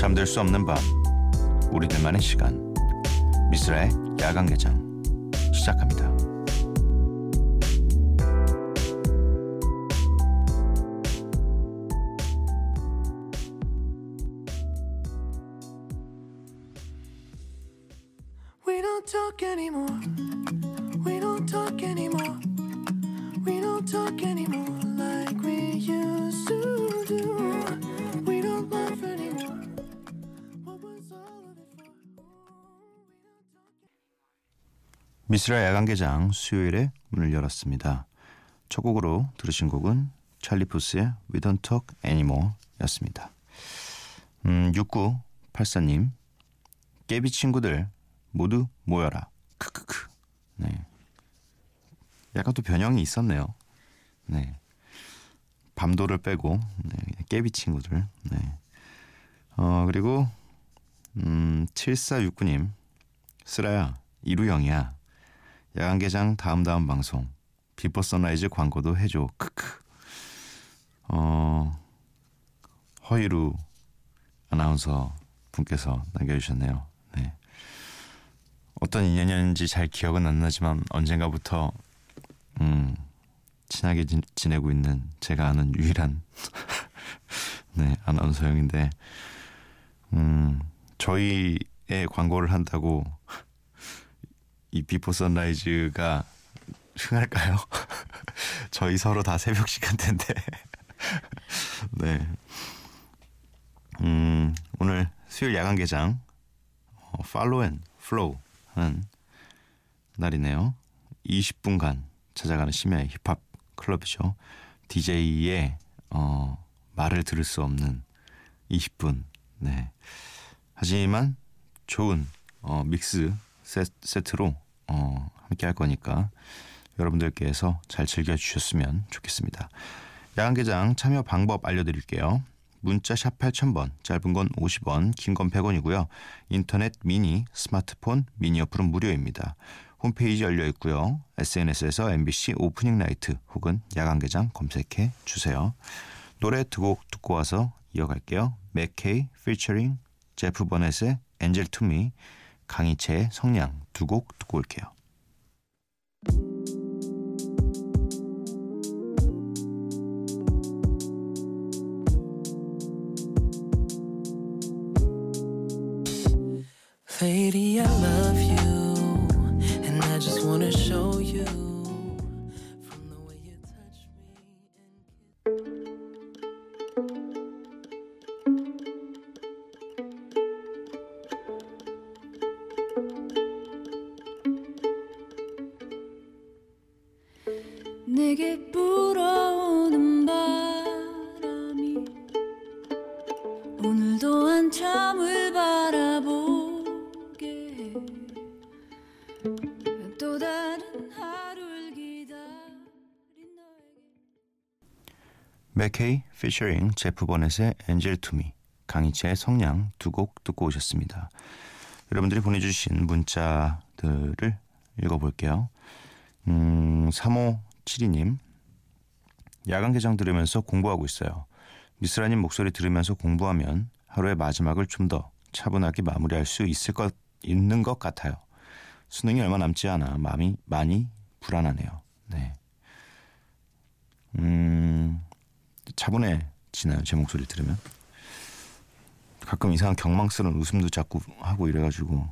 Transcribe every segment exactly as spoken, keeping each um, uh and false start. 잠들 수 없는 밤, 우리들만의 시간. 미쓰라의 야간 개장 시작합니다. We don't talk anymore. We don't talk anymore. We don't talk anymore like we used to do. We don't love anymore. What was all of it for? 미쓰라 야간 개장 수요일에 문을 열었습니다. 첫 곡으로 들으신 곡은 찰리 푸스의 We Don't Talk Anymore였습니다. 음, 육구팔사님 깨비 친구들 모두 모여라. 크크크. 네. 약간 또 변형이 있었네요. 네. 밤도를 빼고 네. 깨비 친구들. 네. 어 그리고 음, 칠사육구님 쓰라야 이루영이야. 야간 개장 다음 다음 방송 비포 선라이즈 광고도 해줘. 크크. 어 허이루 아나운서 분께서 남겨주셨네요. 네. 어떤 인연이었는지 잘 기억은 안 나지만 언젠가부터 음, 친하게 지, 지내고 있는 제가 아는 유일한 네, 아나운서 형인데 음, 저희의 광고를 한다고 이 비포 선라이즈가 흥할까요? 저희 서로 다 새벽 시간대인데 네. 음, 오늘 수요일 야간 개장 어, Follow and Flow 하는 날이네요. 이십 분간 찾아가는 심야의 힙합 클럽이죠. 디제이의 어, 말을 들을 수 없는 이십 분. 네. 하지만 좋은 어, 믹스 세트, 세트로 어, 함께 할 거니까 여러분들께서 잘 즐겨주셨으면 좋겠습니다. 야간 개장 참여 방법 알려드릴게요. 문자 샵 팔천 번, 짧은 건 오십 원, 긴 건 백 원이고요. 인터넷 미니, 스마트폰 미니 어플은 무료입니다. 홈페이지 열려 있고요. 에스엔에스에서 엠비씨 오프닝 나이트 혹은 야간 개장 검색해 주세요. 노래 두 곡 듣고 와서 이어갈게요. 맥케이 피처링 제프 버넷의 Angel to Me, 강희채의 성냥 두 곡 듣고 올게요. Lady, I love you, and I just wanna show you from the way you touch me and 내게 불어오는 바람이 오늘도 한참을 바라보. 맥케이 피처링 제프 버넷의 Angel to Me, 강희채의 성냥 두 곡 듣고 오셨습니다. 여러분들이 보내주신 문자들을 읽어볼게요. 음, 삼오칠이님 야간 개장 들으면서 공부하고 있어요. 미쓰라님 목소리 들으면서 공부하면 하루의 마지막을 좀 더 차분하게 마무리할 수 있을 것 있는 것 같아요. 수능이 얼마 남지 않아 마음이 많이 불안하네요. 네. 음. 차분해지나요? 제 목소리를 들으면 가끔 이상한 경망스러운 웃음도 자꾸 하고 이래가지고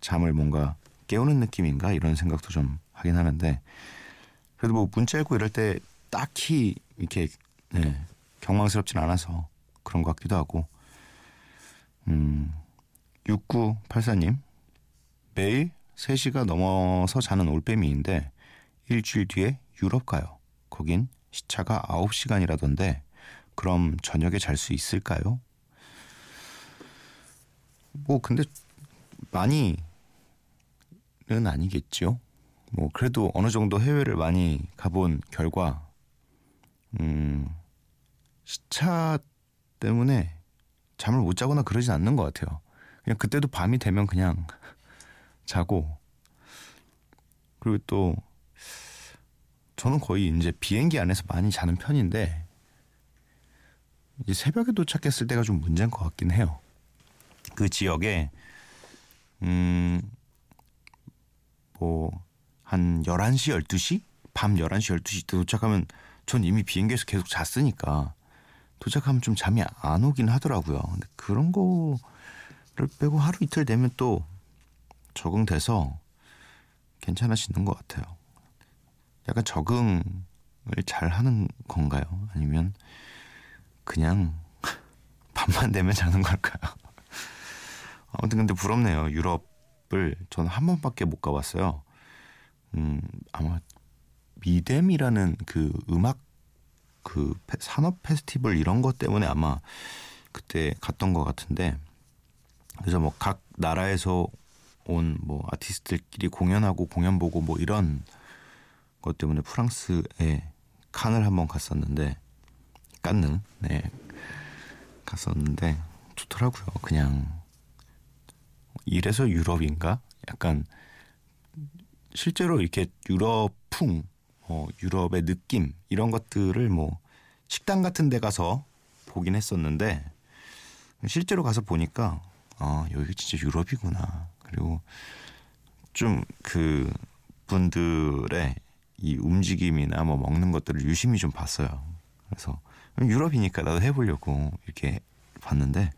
잠을 뭔가 깨우는 느낌인가 이런 생각도 좀 하긴 하는데 그래도 뭐 문자 읽고 이럴 때 딱히 이렇게 네, 경망스럽진 않아서 그런 것 같기도 하고 음, 육구팔사님 매일 세 시가 넘어서 자는 올빼미인데 일주일 뒤에 유럽 가요. 거긴 시차가 아홉 시간이라던데 그럼 저녁에 잘 수 있을까요? 뭐 근데 많이는 아니겠죠. 뭐 그래도 어느 정도 해외를 많이 가본 결과 음, 시차 때문에 잠을 못 자거나 그러진 않는 것 같아요. 그냥 그때도 밤이 되면 그냥 자고 그리고 또 저는 거의 이제 비행기 안에서 많이 자는 편인데 이제 새벽에 도착했을 때가 좀 문제인 것 같긴 해요. 그 지역에 음 뭐 한 열한 시 열두 시? 밤 열한 시 열두 시 때 도착하면 전 이미 비행기에서 계속 잤으니까 도착하면 좀 잠이 안 오긴 하더라고요. 근데 그런 거를 빼고 하루 이틀 되면 또 적응돼서 괜찮아지는 것 같아요. 약간 적응을 잘 하는 건가요? 아니면 그냥 밤만 되면 자는 걸까요? 아무튼 근데 부럽네요. 유럽을 전 한 번밖에 못 가봤어요. 음, 아마 미뎀이라는 그 음악 그 산업 페스티벌 이런 것 때문에 아마 그때 갔던 것 같은데, 그래서 뭐 각 나라에서 온 뭐 아티스트들끼리 공연하고 공연 보고 뭐 이런 것 때문에 프랑스에 칸을 한번 갔었는데, 깐느 네 갔었는데 좋더라고요. 그냥 이래서 유럽인가? 약간 실제로 이렇게 유럽풍, 어, 유럽의 느낌 이런 것들을 뭐 식당 같은 데 가서 보긴 했었는데, 실제로 가서 보니까 아 여기 진짜 유럽이구나. 그리고 좀 그 분들의 이 움직임이나 뭐 먹는 것들을 유심히 좀 봤어요. 그래서 유럽이니까 나도 해보려고 이렇게 봤는데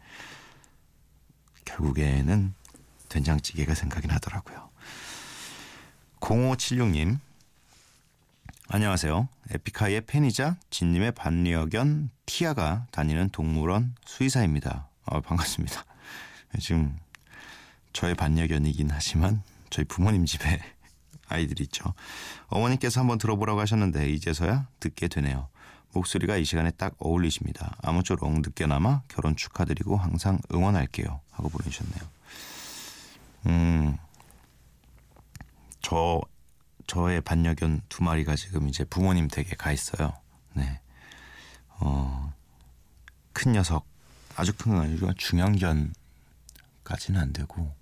결국에는 된장찌개가 생각이 나더라고요. 공오칠육 님 안녕하세요. 에픽하이의 팬이자 진님의 반려견 티아가 다니는 동물원 수의사입니다. 아, 반갑습니다. 지금 저의 반려견이긴 하지만 저희 부모님 집에 아이들이 있죠. 어머님께서 한번 들어보라고 하셨는데 이제서야 듣게 되네요. 목소리가 이 시간에 딱 어울리십니다. 아무쪼록 늦게나마 결혼 축하드리고 항상 응원할게요. 하고 보내주셨네요. 음, 저, 저의 반려견 두 마리가 지금 이제 부모님 댁에 가 있어요. 네. 어, 큰 녀석, 아주 큰 건 아니고 중형견까지는 안 되고,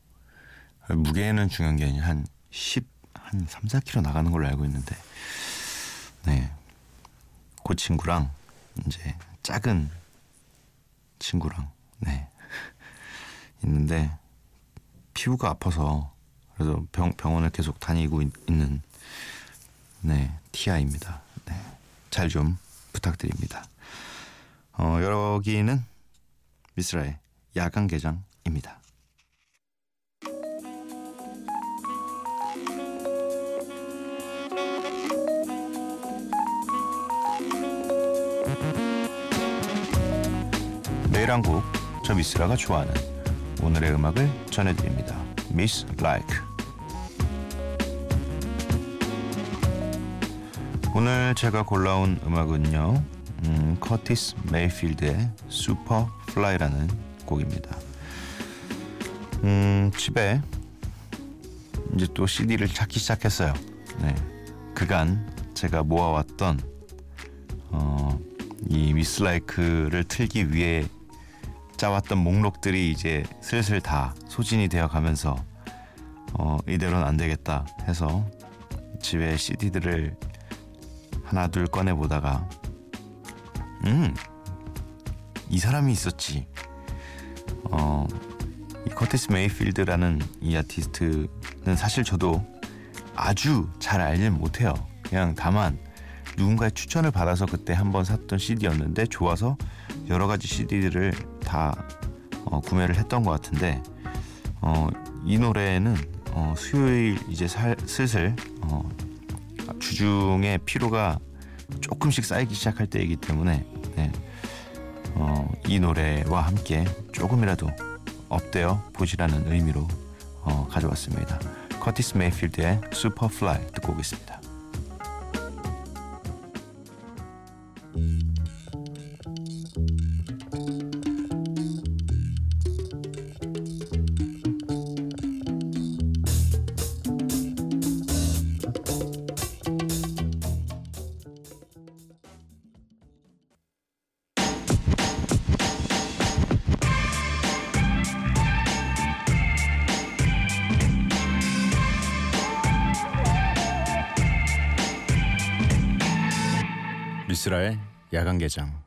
무게는 중형견이 한 십, 한 삼, 사 킬로그램 나가는 걸로 알고 있는데, 네. 그 친구랑 이제 작은 친구랑 네 있는데 피부가 아파서 그래서 병, 병원을 계속 다니고 있, 있는 네 티아입니다. 네, 잘 좀 부탁드립니다. 어, 여기는 미쓰라의 야간 개장입니다. 매일 한 곡, 저 미쓰라가 좋아하는 오늘의 음악을 전해드립니다. Miss Like. 오늘 제가 골라온 음악은요, 음, 커티스 메이필드의 Superfly라는 곡입니다. 음, 집에 이제 또 씨디를 찾기 시작했어요. 네, 그간 제가 모아왔던 어, 이 Miss Like를 틀기 위해 짜왔던 목록들이 이제 슬슬 다 소진이 되어가면서 어, 이대로는 안 되겠다 해서 집에 씨디들을 하나 둘 꺼내보다가 음! 이 사람이 있었지. 어, 이 커티스 메이필드라는 이 아티스트는 사실 저도 아주 잘 알지는 못해요. 그냥 다만 누군가의 추천을 받아서 그때 한번 샀던 씨디였는데 좋아서 여러 가지 씨디들을 다 어, 구매를 했던 것 같은데, 어, 이 노래는 어, 수요일 이제 살, 슬슬 어, 주중에 피로가 조금씩 쌓이기 시작할 때이기 때문에 네, 어, 이 노래와 함께 조금이라도 업되어 보시라는 의미로 어, 가져왔습니다. 커티스 메이필드의 Superfly 듣고 오겠습니다. 미쓰라의 야간 개장.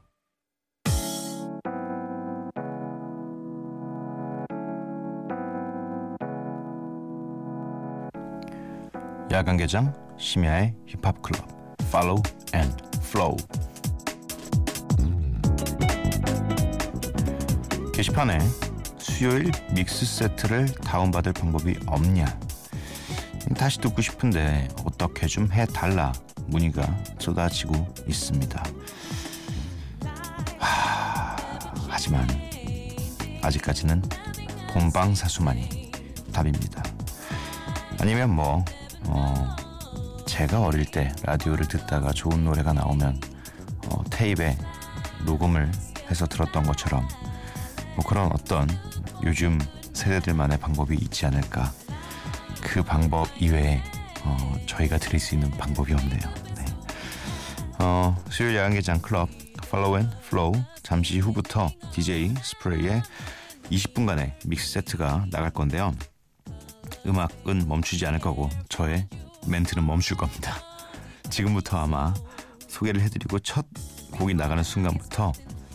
야간 개장 심야의 힙합클럽 Follow and Flow. 게시판에 수요일 믹스 세트를 다운받을 방법이 없냐, 다시 듣고 싶은데 어떻게 좀 해달라 문의가 쏟아지고 있습니다. 하... 하지만 아직까지는 본방사수만이 답입니다. 아니면 뭐 어, 제가 어릴 때 라디오를 듣다가 좋은 노래가 나오면 어, 테이프에 녹음을 해서 들었던 것처럼 뭐 그런 어떤 요즘 세대들만의 방법이 있지 않을까. 그 방법 이외에 어, 저희가 드릴 수 있는 방법이 없네요. 네. 어, 수요일 야간개장 클럽 Follow and Flow, 잠시 후부터 디제이 스프레이의 이십 분간의 믹스 세트가 나갈 건데요. 음악은 멈추지 않을 거고 저의 멘트는 멈출 겁니다. 지금부터 아마 소개를 해드리고 첫 곡이 나가는 순간부터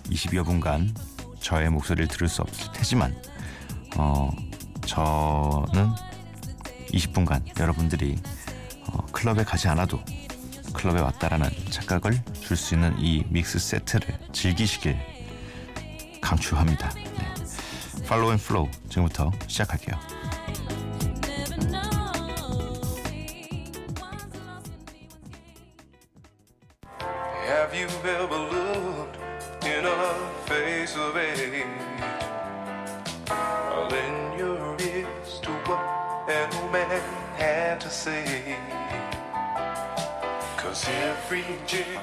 이십여 분간 저의 목소리를 들을 수 없을 테지만 어, 저는 이십 분간 여러분들이 어, 클럽에 가지 않아도 클럽에 왔다라는 착각을 줄 수 있는 이 믹스 세트를 즐기시길 강추합니다. 네. Follow and Flow 지금부터 시작할게요. Have you ever looked in a face of age? Lend your ears to what an old man had to say. Cause every generation.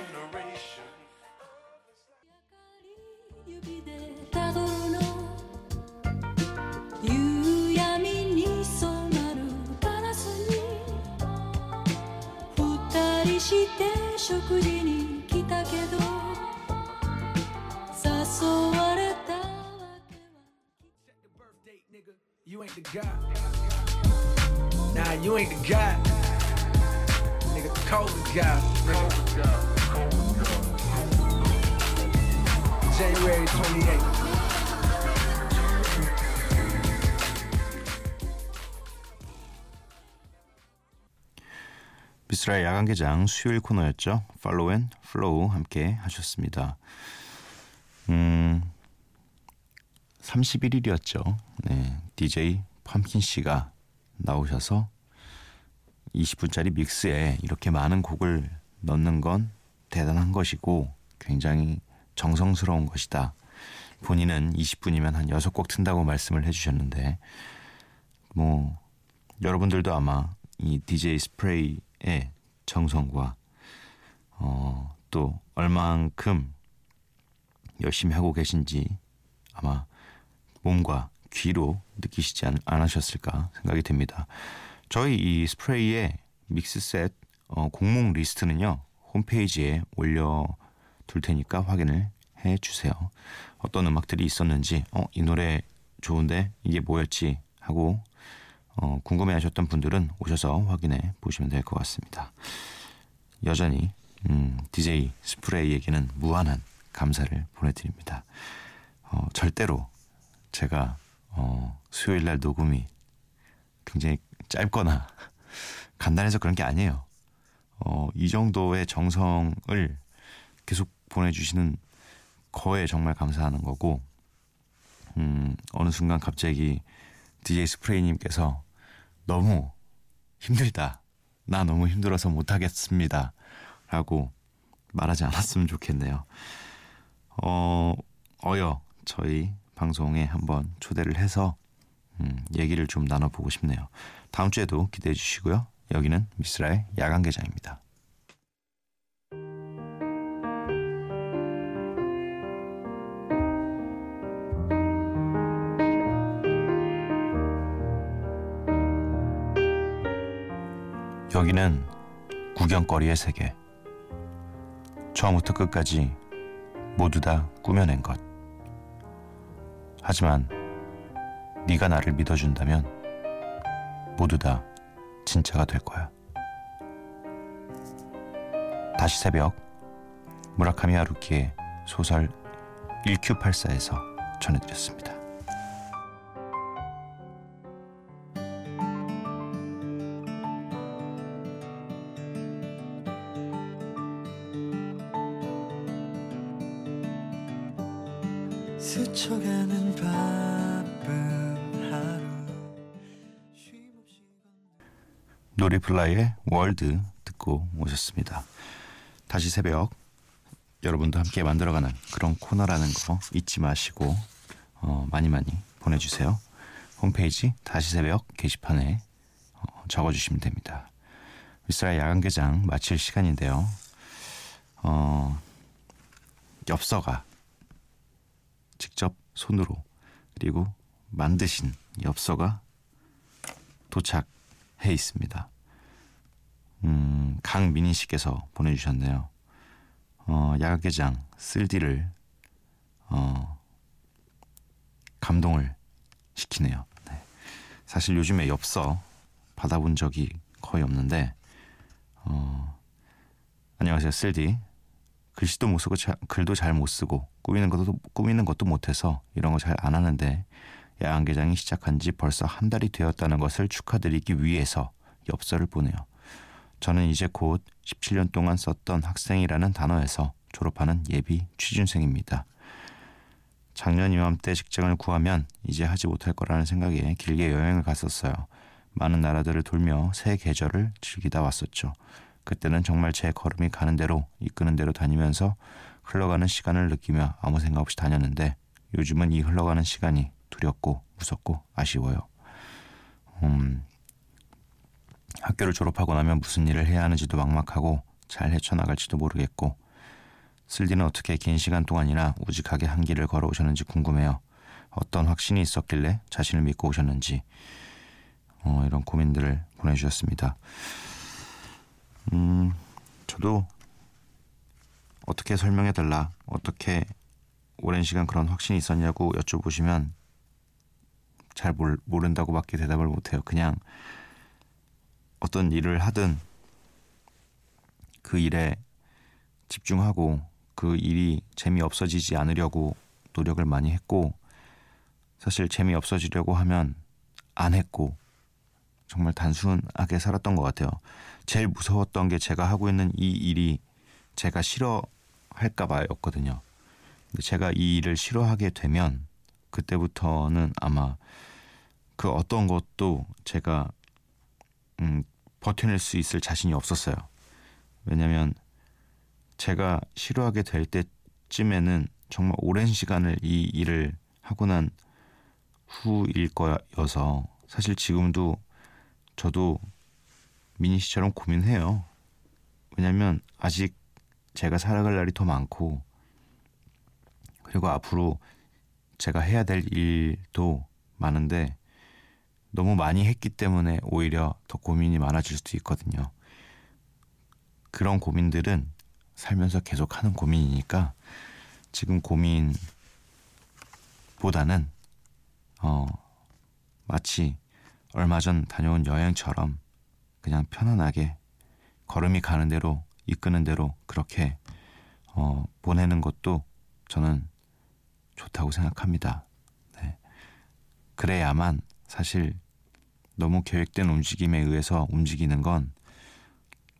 You ain't the guy. Nah, you ain't the guy. Nigga, cold guy. January twenty-eighth. 미쓰라 야간개장 수요일 코너였죠. Follow and Flow 함께 하셨습니다. 음, 삼십일 일이었죠. 네, 디제이 펌킨 씨가 나오셔서 이십 분짜리 믹스에 이렇게 많은 곡을 넣는 건 대단한 것이고 굉장히 정성스러운 것이다. 본인은 이십 분이면 한 여섯 곡 튼다고 말씀을 해주셨는데 뭐 여러분들도 아마 이 디제이 스프레이의 정성과 어, 또 얼만큼 열심히 하고 계신지 아마 몸과 귀로 느끼시지 않, 않으셨을까 생각이 됩니다. 저희 이 스프레이의 믹스셋 어, 공목 리스트는요, 홈페이지에 올려둘 테니까 확인을 해주세요. 어떤 음악들이 있었는지, 어, 이 노래 좋은데 이게 뭐였지 하고 어, 궁금해하셨던 분들은 오셔서 확인해 보시면 될 것 같습니다. 여전히 음, 디제이 스프레이에게는 무한한 감사를 보내드립니다. 어, 절대로 제가 어, 수요일날 녹음이 굉장히 짧거나 간단해서 그런 게 아니에요. 어, 이 정도의 정성을 계속 보내주시는 거에 정말 감사하는 거고 음, 어느 순간 갑자기 디제이 스프레이님께서 너무 힘들다, 나 너무 힘들어서 못하겠습니다 라고 말하지 않았으면 좋겠네요. 어, 어여 저희 방송에 한번 초대를 해서 음, 얘기를 좀 나눠보고 싶네요. 다음 주에도 기대해 주시고요. 여기는 미쓰라의 야간개장입니다. 여기는 구경거리의 세계. 처음부터 끝까지 모두 다 꾸며낸 것. 하지만 네가 나를 믿어준다면 모두 다 진짜가 될 거야. 다시 새벽, 무라카미 하루키의 소설 천구백팔십사에서 전해드렸습니다. 스쳐가는 바쁜 하루 놀이플라이의 월드 듣고 오셨습니다. 다시 새벽 여러분도 함께 만들어가는 그런 코너라는 거 잊지 마시고 어, 많이 많이 보내주세요. 홈페이지 다시 새벽 게시판에 어, 적어주시면 됩니다. 미쓰라 야간개장 마칠 시간인데요. 어, 엽서가 직접 손으로 그리고 만드신 엽서가 도착해 있습니다. 음, 강민희 씨께서 보내주셨네요. 어, 야간개장 쓸디를 어, 감동을 시키네요. 네. 사실 요즘에 엽서 받아본 적이 거의 없는데 어, 안녕하세요 쓸디. 글씨도 못 쓰고 자, 글도 잘 못 쓰고 꾸미는 것도 꾸미는 것도 못해서 이런 거 잘 안 하는데 야간개장이 시작한 지 벌써 한 달이 되었다는 것을 축하드리기 위해서 엽서를 보내요. 저는 이제 곧 십칠 년 동안 썼던 학생이라는 단어에서 졸업하는 예비 취준생입니다. 작년 이맘때 직장을 구하면 이제 하지 못할 거라는 생각에 길게 여행을 갔었어요. 많은 나라들을 돌며 새 계절을 즐기다 왔었죠. 그때는 정말 제 걸음이 가는 대로 이끄는 대로 다니면서 흘러가는 시간을 느끼며 아무 생각 없이 다녔는데 요즘은 이 흘러가는 시간이 두렵고 무섭고 아쉬워요. 음, 학교를 졸업하고 나면 무슨 일을 해야 하는지도 막막하고 잘 헤쳐나갈지도 모르겠고 쓸디는 어떻게 긴 시간 동안이나 우직하게 한 길을 걸어오셨는지 궁금해요. 어떤 확신이 있었길래 자신을 믿고 오셨는지 어, 이런 고민들을 보내주셨습니다. 음, 저도 어떻게 설명해달라, 어떻게 오랜 시간 그런 확신이 있었냐고 여쭤보시면 잘 모르, 모른다고밖에 대답을 못해요. 그냥 어떤 일을 하든 그 일에 집중하고 그 일이 재미없어지지 않으려고 노력을 많이 했고 사실 재미없어지려고 하면 안 했고 정말 단순하게 살았던 것 같아요. 제일 무서웠던 게 제가 하고 있는 이 일이 제가 싫어할까 봐였거든요. 근데 제가 이 일을 싫어하게 되면 그때부터는 아마 그 어떤 것도 제가 음, 버텨낼 수 있을 자신이 없었어요. 왜냐면 제가 싫어하게 될 때쯤에는 정말 오랜 시간을 이 일을 하고 난 후일 거여서 사실 지금도 저도 미니 씨처럼 고민해요. 왜냐면 아직 제가 살아갈 날이 더 많고 그리고 앞으로 제가 해야 될 일도 많은데 너무 많이 했기 때문에 오히려 더 고민이 많아질 수도 있거든요. 그런 고민들은 살면서 계속 하는 고민이니까 지금 고민보다는 어, 마치 얼마 전 다녀온 여행처럼 그냥 편안하게 걸음이 가는 대로 이끄는 대로 그렇게 어, 보내는 것도 저는 좋다고 생각합니다. 네. 그래야만 사실 너무 계획된 움직임에 의해서 움직이는 건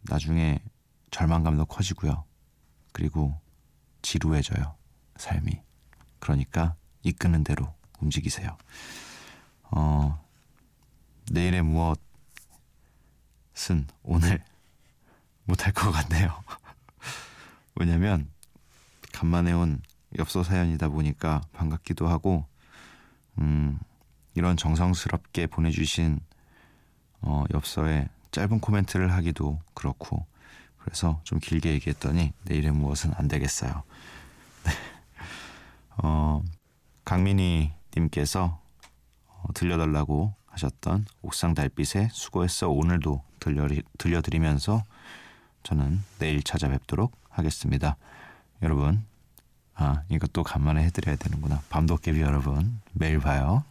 나중에 절망감도 커지고요. 그리고 지루해져요. 삶이. 그러니까 이끄는 대로 움직이세요. 어, 내일의 무엇은 오늘 못할 것 같네요. 왜냐면 간만에 온 엽서 사연이다 보니까 반갑기도 하고 음, 이런 정성스럽게 보내주신 어, 엽서에 짧은 코멘트를 하기도 그렇고 그래서 좀 길게 얘기했더니 내일의 무엇은 안 되겠어요. 어, 강민희 님께서 어, 들려달라고 하셨던 옥상 달빛에 수고했어 오늘도 들려, 들려드리면서 저는 내일 찾아뵙도록 하겠습니다. 여러분, 아 이것도 간만에 해드려야 되는구나. 밤도깨비 여러분, 매일 봐요.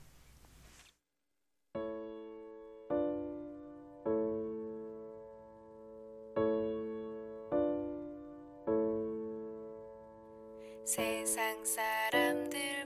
세상 사람들